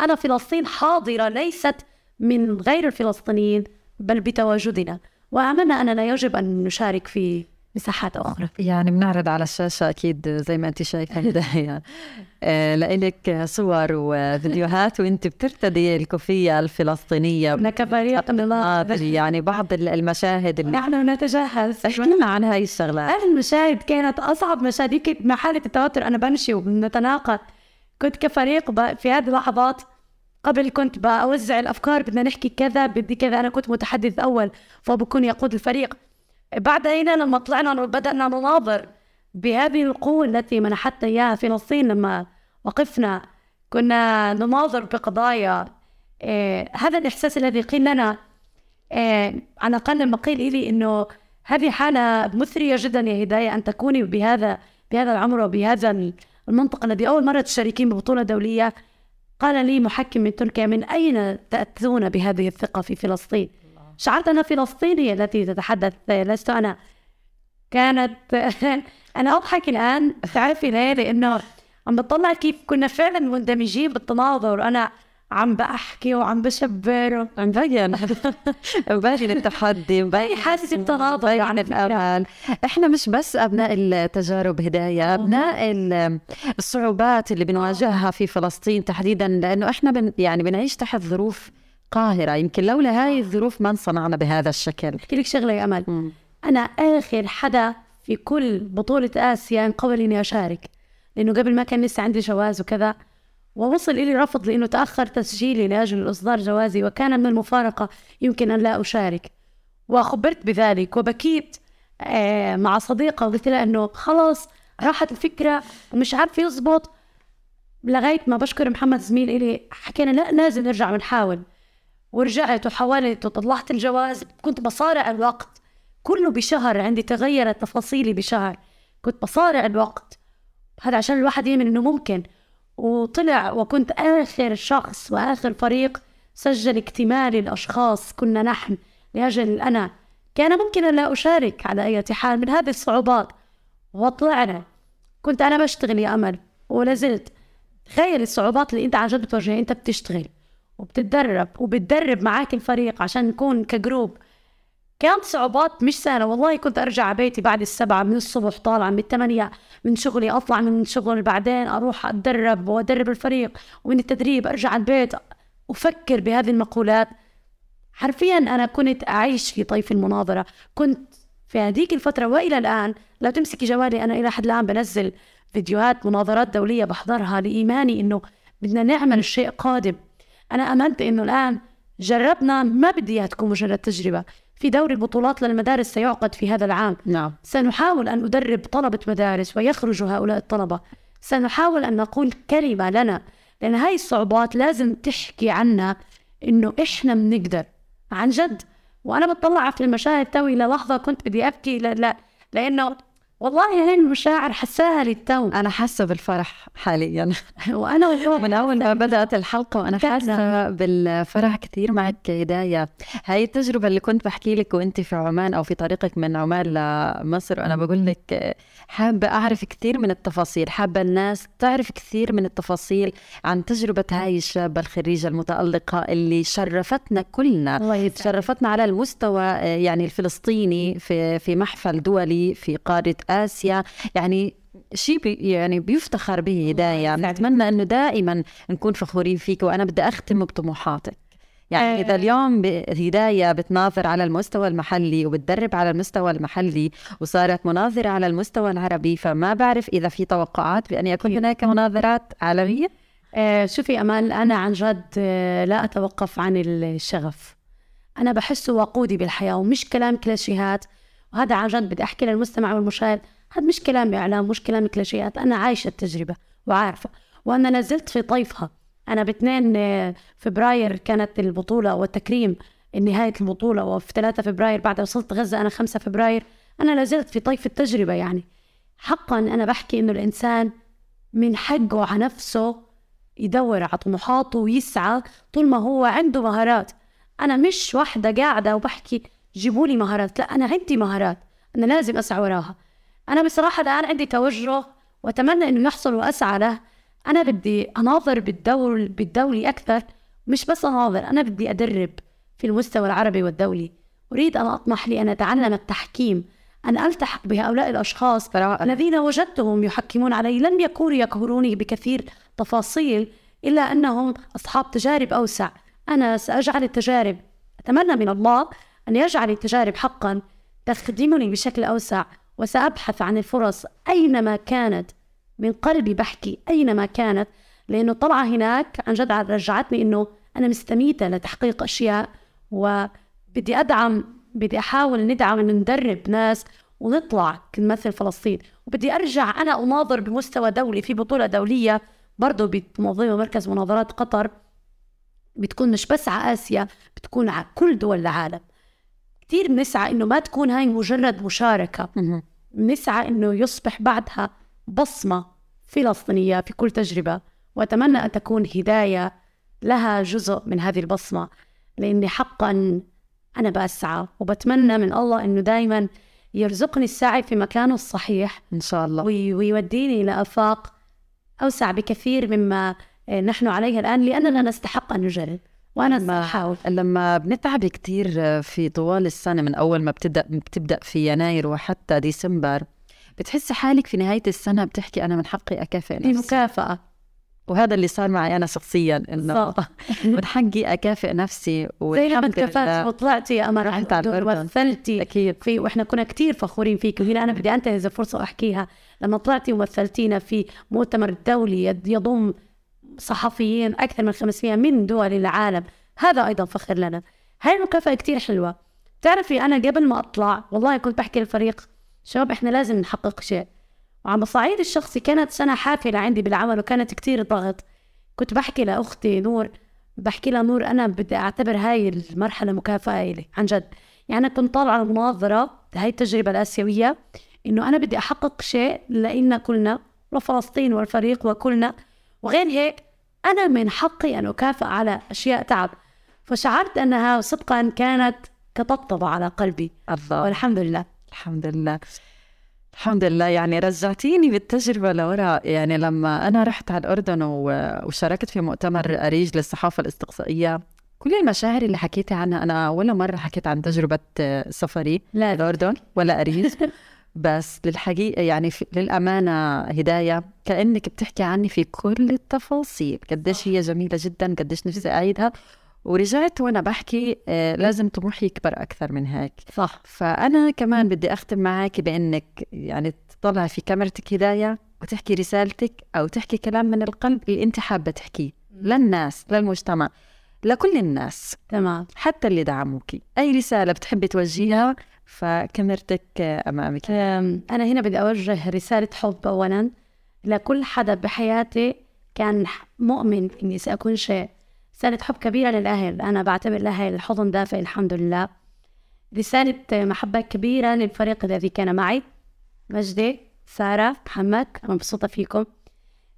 أنا فلسطين حاضرة ليست من غير الفلسطينيين بل بتواجدنا، وأملنا أننا يجب أن نشارك في مساحات أخرى. يعني بنعرض على الشاشة أكيد زي ما أنت شايفة هداية لإلك صور وفيديوهات وأنت بترتدي الكوفية الفلسطينية. نكبريات الله، يعني بعض المشاهد اللي نحن نتجاهز عن هاي الشغلات. هذه المشاهد كانت أصعب مشاهد، يمكن محالة التوتر أنا بمشي وبنتناقض. كنت كفريق في هذه اللحظات، قبل كنت بوزع الأفكار، بدنا نحكي كذا بدي كذا، أنا كنت متحدث أول فبكون يقود الفريق. بعدين لما طلعنا وبدأنا نناظر بهذه القوة التي منحتنا إياها فلسطين، لما وقفنا كنا نناظر بقضايا. إيه هذا الإحساس الذي قيل لنا إيه على الأقل ما قيل لي إنه هذه حالة مثرية جدا يا هداية أن تكوني بهذا بهذا العمر وبهذا المنطقة الذي أول مرة تشاركين ببطولة دولية. قال لي محكم من تركيا من أين تأتون بهذه الثقة في فلسطين؟ شعرت أنا فلسطينية التي تتحدث لست أنا. كانت أنا أضحك الآن تعرفي ليه؟ لأنه عم بطلع كيف كنا فعلا مندمجين بالتناظر، أنا عم بأحكي وعم بشبر عم بين مبين التحدي مبين حاسس بتناظر عن الأمان. إحنا مش بس أبناء التجارب هداية، أبناء الصعوبات اللي بنواجهها في فلسطين تحديدا، لأنه إحنا بن يعني بنعيش تحت ظروف قاهرة، يمكن لولا هاي الظروف ما صنعنا بهذا الشكل. احكي لك شغلة يا أمل، م. أنا آخر حدا في كل بطولة آسيا انقبل إني أشارك، لأنه قبل ما كان لسه عندي جواز وكذا، ووصل إلي رفض لأنه تأخر تسجيلي لأجل إصدار جوازي، وكان من المفارقة يمكن أن لا أشارك، وخبرت بذلك وبكيت آه مع صديقة وقلت لها أنه خلاص راحت الفكرة ومش عارف يزبط، لغاية ما بشكر محمد زميل إلي حكينا لا لازم نرجع ونحاول، ورجعت وحاولت وطلعت الجواز. كنت بصارع الوقت، كله بشهر عندي تغيرت تفاصيلي بشهر، كنت بصارع الوقت هذا عشان الواحد يؤمن أنه ممكن، وطلع وكنت آخر شخص وآخر فريق سجل اكتمالي الأشخاص كنا نحن لأجل أنا، كان ممكن أن لا أشارك على أي حال من هذه الصعوبات، وطلعنا. كنت أنا بشتغل يا أمل ولازلت، تخيل الصعوبات اللي أنت عن جد بتواجهها، أنت بتشتغل وبتتدرب وبتدرب معاك الفريق عشان نكون كجروب، كانت صعوبات مش سهلة والله. كنت أرجع على بيتي بعد السبعة من الصبح، طالعة من الثمانية من شغلي، أطلع من شغلي بعدين أروح أتدرب وأدرب الفريق، ومن التدريب أرجع على البيت أفكر بهذه المقولات. حرفيا أنا كنت أعيش في طيف المناظرة، كنت في هذيك الفترة وإلى الآن. لو تمسكي جوالي أنا إلى حد الآن بنزل فيديوهات مناظرات دولية بحضرها، لإيماني إنه بدنا نعمل شيء قادم. أنا أمنت إنه الآن جربنا، ما بدي تكون مجرد تجربة. في دوري البطولات للمدارس سيعقد في هذا العام، نعم. سنحاول أن ندرب طلبة مدارس ويخرج هؤلاء الطلبة، سنحاول أن نقول كلمة لنا، لأن هاي الصعوبات لازم تحكي عنا إنه إحنا بنقدر عن جد. وأنا بتطلع في المشاهد توي للحظة كنت بدي أبكي، لا لا لأنه والله هاي المشاعر حساها للتو. أنا حاسة بالفرح حاليا وأنا من أول ما بدأت الحلقة وأنا حاسة بالفرح كثير معك هداية. هاي التجربة اللي كنت بحكي لك وأنت في عمان أو في طريقك من عمان لمصر، وأنا بقول لك حابة أعرف كثير من التفاصيل، حابة الناس تعرف كثير من التفاصيل عن تجربة هاي الشابة الخريجة المتألقة اللي شرفتنا كلنا، الله شرفتنا على المستوى يعني الفلسطيني في في محفل دولي في قارة آسيا، يعني شيء بي يعني بيفتخر به هداية. نتمنى أنه دائما نكون فخورين فيك. وأنا بدي أختم بطموحاتك، يعني إذا اليوم هداية بتناظر على المستوى المحلي وبتدرب على المستوى المحلي وصارت مناظرة على المستوى العربي، فما بعرف إذا في توقعات بأن يكون هناك مناظرات عالمية؟ آه شوفي أمال، أنا عن جد لا أتوقف عن الشغف، أنا بحسه وقودي بالحياة ومش كلام كلاشيهات. وهذا عن جد بدي أحكي للمستمع والمشاهد، هذا مش كلام إعلام، مش كلام كلاشيات، أنا عايشة التجربة وعارفة وأنا نزلت في طيفها. أنا باثنين فبراير كانت البطولة والتكريم نهاية البطولة، وفي ثلاثة فبراير بعد وصلت غزة أنا خمسة فبراير، أنا نزلت في طيف التجربة. يعني حقا أنا بحكي إنه الإنسان من حقه على نفسه يدور على طموحاته ويسعى طول ما هو عنده مهارات. أنا مش واحدة قاعدة وبحكي جيبوا لي مهارات، لا أنا عندي مهارات أنا لازم أسعى وراها. أنا بصراحة الآن عندي توجه وأتمنى إنه يحصل وأسعى له. أنا بدي أناظر بالدول بالدولي أكثر، مش بس أناظر، أنا بدي أدرب في المستوى العربي والدولي. أريد أن أطمح لأن أتعلم التحكيم، أن ألتحق بهؤلاء الأشخاص الذين وجدتهم يحكمون علي. لم يكونوا يقهروني بكثير تفاصيل إلا أنهم أصحاب تجارب أوسع. أنا سأجعل التجارب، أتمنى من الله أن يجعل التجارب حقا تخدمني بشكل أوسع، وسأبحث عن الفرص أينما كانت. من قلبي بحكي أينما كانت، لأنه طلعة هناك عن جد رجعتني أنه أنا مستميتة لتحقيق أشياء، وبدي أدعم، بدي أحاول ندعم وندرب ناس ونطلع نمثل فلسطين. وبدي أرجع أنا أناظر بمستوى دولي في بطولة دولية برضو بتنظيم مركز مناظرات قطر، بتكون مش بس على آسيا، بتكون على كل دول العالم. كثير بنسعى إنه ما تكون هاي مجرد مشاركة، بنسعى إنه يصبح بعدها بصمة فلسطينية في كل تجربة، وأتمنى أن تكون هداية لها جزء من هذه البصمة، لأني حقا أنا بسعى وبتمنى من الله إنه دايما يرزقني السعي في مكانه الصحيح إن شاء الله، ويوديني لآفاق أوسع بكثير مما نحن عليه الآن، لأننا نستحق أن نجرب. وأنا بحاول. لما بنتعب كتير في طوال السنة من أول ما بتبدأ بتبدأ في يناير وحتى ديسمبر، بتحس حالك في نهاية السنة بتحكي أنا من حقي أكافئ نفسي. المكافأة وهذا اللي صار معي أنا شخصيا، إنه من حقي أكافئ نفسي. زي لما تكافأت وطلعتي يا أمل رحت ومثلتي أكيد في، وإحنا كنا كتير فخورين فيك. وهنا أنا بدي أنتهز الفرصة وأحكيها، لما طلعتي ومثلتينا في مؤتمر دولي يضم صحفيين أكثر من خمسمائة من دول العالم، هذا أيضا فخر لنا. هاي المكافأة كتير حلوة. تعرفي أنا قبل ما أطلع والله كنت بحكي للفريق شباب إحنا لازم نحقق شيء. وعلى الصعيد الشخصي كانت سنة حافلة عندي بالعمل وكانت كتير ضغط. كنت بحكي لأختي نور، بحكي لها نور أنا بدي أعتبر هاي المرحلة مكافأة إلي عن جد. يعني كنت طالعة المناظرة هاي التجربة الآسيوية إنه أنا بدي أحقق شيء لإلنا كلنا وفلسطين والفريق وكلنا، وغير هيك أنا من حقي أن أكافأ على أشياء تعب. فشعرت أنها صدقا كانت كطبطبة على قلبي. الله. والحمد لله الحمد لله الحمد لله. يعني رجعتيني بالتجربة لورا، يعني لما أنا رحت على الأردن وشاركت في مؤتمر أريج للصحافة الاستقصائية، كل المشاعر اللي حكيتي عنها أنا ولا مرة حكيت عن تجربة سفري لا الأردن ولا أريج. بس للحقيقة يعني للأمانة هداية كأنك بتحكي عني في كل التفاصيل، قديش هي جميلة جدا، قديش نفسي أعيدها. ورجعت وأنا بحكي لازم طموحي يكبر أكثر من هيك. صح. فأنا كمان بدي أختم معك بأنك يعني تطلع في كاميرتك هداية وتحكي رسالتك أو تحكي كلام من القلب اللي أنت حابة تحكيه للناس، للمجتمع، لكل الناس. تمام. حتى اللي دعموكي، أي رسالة بتحبي توجهيها فكاميرتك أمامك. أنا هنا بدي أوجه رسالة حب أولا لكل حدا بحياتي كان مؤمن إني سأكون شيء. رسالة حب كبيرة للأهل، أنا بعتبر الأهل الحضن دافئ الحمد لله. رسالة محبة كبيرة للفريق الذي كان معي، مجدي، سارة، محمد، أنا مبسوطة فيكم.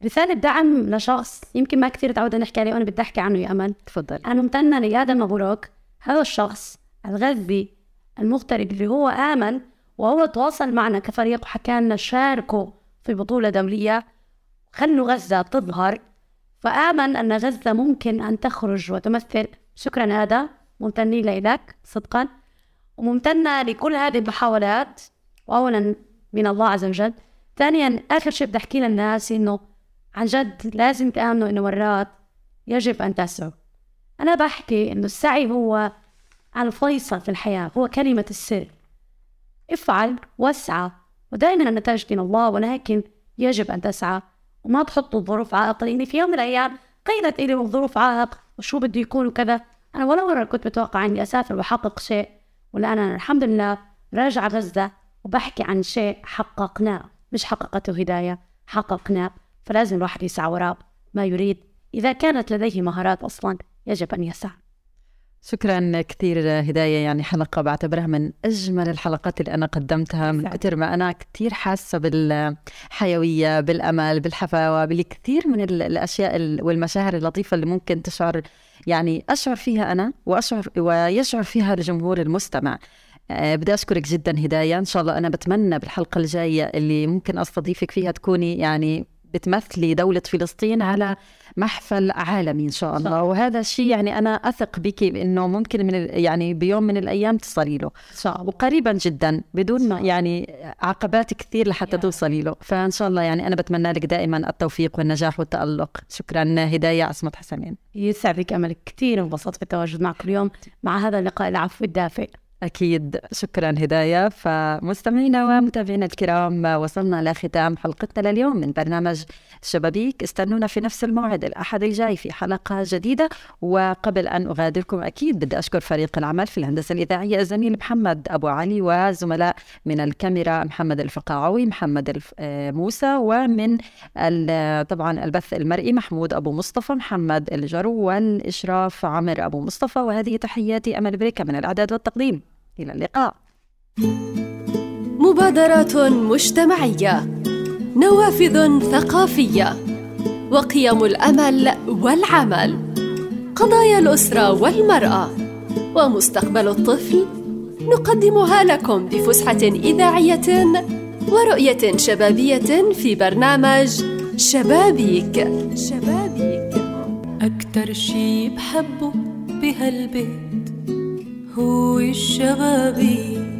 رسالة دعم لشخص يمكن ما كثير تعودنا نحكي عليه وأنا بدي أحكي عنه يا أمل. تفضل. أنا ممتنة لإياد المبروك، هذا الشخص الغزي المغترب اللي هو آمن وهو تواصل معنا كفريق وحكى لنا شاركوا في بطولة دولية خلوا غزة تظهر، فآمن أن غزة ممكن أن تخرج وتمثل. شكرا هذا، ممتنين لك صدقا وممتنة لكل هذه المحاولات، وأولا من الله عز وجل. ثانيا آخر شيء بدي أحكي للناس إنه عن جد لازم تآمنوا إنه مرات يجب أن تسعوا. أنا بحكي إنه السعي هو الفيصل في الحياة، هو كلمة السر. افعل واسعى ودائما النتائج من الله، ولكن يجب أن تسعى وما تحطوا الظروف عائق، لأني في يوم من الأيام قيلت إلي الظروف عائق وشو بده يكون وكذا. أنا ولا مرة كنت متوقع إني أسافر وأحقق شيء، ولا أنا الحمد لله راجعة غزة وبحكي عن شيء حققناه، مش حققته هداية، حققناه. فلازم الواحد يسعى وراء ما يريد، إذا كانت لديه مهارات أصلا يجب أن يسعى. شكرا كثير هداية، يعني حلقة بعتبرها من أجمل الحلقات اللي أنا قدمتها، من كتر ما أنا كثير حاسة بالحيوية، بالأمل، بالحفاوة، بالكثير من الأشياء والمشاعر اللطيفة اللي ممكن تشعر، يعني أشعر فيها أنا وأشعر ويشعر فيها الجمهور المستمع. بدي أشكرك جدا هداية، إن شاء الله أنا بتمنى بالحلقة الجاية اللي ممكن أستضيفك فيها تكوني يعني بتمثلي دولة فلسطين على محفل عالمي إن شاء الله. وهذا الشيء يعني أنا أثق بك بأنه ممكن من يعني بيوم من الأيام تصلي له إن شاء الله، وقريبا جدا بدون ما يعني عقبات كثير لحتى توصلي له. فإن شاء الله يعني أنا بتمنى لك دائما التوفيق والنجاح والتألق. شكرا هداية عصمت حسنين. يسعدك أمل، كثير انبسطت في التواجد معك اليوم مع هذا اللقاء العفو الدافئ. أكيد شكرا هداية. فمستمعينا ومتابعينا الكرام، وصلنا لختام حلقتنا لليوم من برنامج شبابيك. استنونا في نفس الموعد الأحد الجاي في حلقة جديدة. وقبل أن أغادركم أكيد بدي أشكر فريق العمل في الهندسة الإذاعية الزميل محمد أبو علي، وزملاء من الكاميرا محمد الفقاعوي، محمد موسى، ومن طبعا البث المرئي محمود أبو مصطفى، محمد الجرو، والإشراف عمر أبو مصطفى. وهذه تحياتي أمل بريكة من الإعداد والتقديم. إلى اللقاء. مبادرات مجتمعية، نوافذ ثقافية، وقيم الأمل والعمل، قضايا الأسرة والمرأة، ومستقبل الطفل، نقدمها لكم بفسحة إذاعية ورؤية شبابية في برنامج شبابيك. شبابيك. أكتر شي بحبه بهالبيت هو الشبابيك.